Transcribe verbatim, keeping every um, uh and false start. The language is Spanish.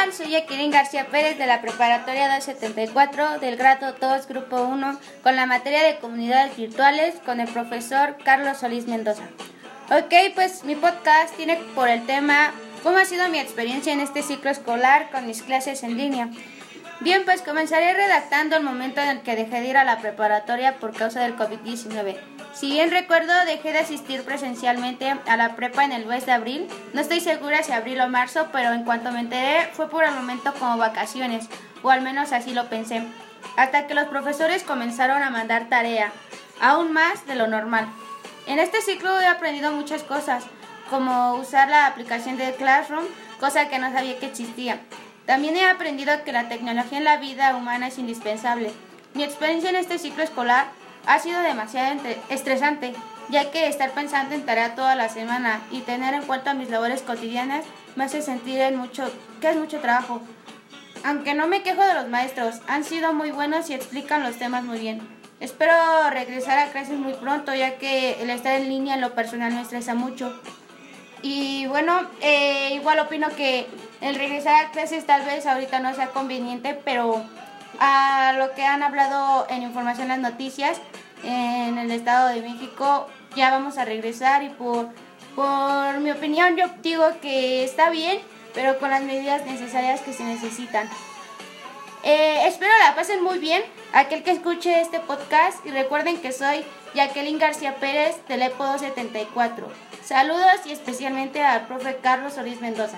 tal? Soy Jacqueline García Pérez de la Preparatoria dos setenta y cuatro del grado dos, grupo uno, con la materia de comunidades virtuales con el profesor Carlos Solís Mendoza. Ok, pues mi podcast tiene por el tema ¿cómo ha sido mi experiencia en este ciclo escolar con mis clases en línea? Bien, pues comenzaré redactando el momento en el que dejé de ir a la preparatoria por causa del COVID diecinueve. Si bien recuerdo, dejé de asistir presencialmente a la prepa en el mes de abril. No estoy segura si abril o marzo, pero en cuanto me enteré, fue por el momento como vacaciones, o al menos así lo pensé, hasta que los profesores comenzaron a mandar tarea, aún más de lo normal. En este ciclo he aprendido muchas cosas, como usar la aplicación de Classroom, cosa que no sabía que existía. También he aprendido que la tecnología en la vida humana es indispensable. Mi experiencia en este ciclo escolar ha sido demasiado estresante, ya que estar pensando en tarea toda la semana y tener en cuenta mis labores cotidianas me hace sentir en mucho, que es mucho trabajo. Aunque no me quejo de los maestros, han sido muy buenos y explican los temas muy bien. Espero regresar a clases muy pronto, ya que el estar en línea en lo personal me estresa mucho. Y bueno, eh, igual opino que el regresar a clases tal vez ahorita no sea conveniente, pero a lo que han hablado en información las noticias en el Estado de México, ya vamos a regresar y por, por mi opinión yo digo que está bien, pero con las medidas necesarias que se necesitan. Eh, espero la pasen muy bien, aquel que escuche este podcast, y recuerden que soy Jacqueline García Pérez, del E P O dos setenta y cuatro. Saludos y especialmente al profe Carlos Solís Mendoza.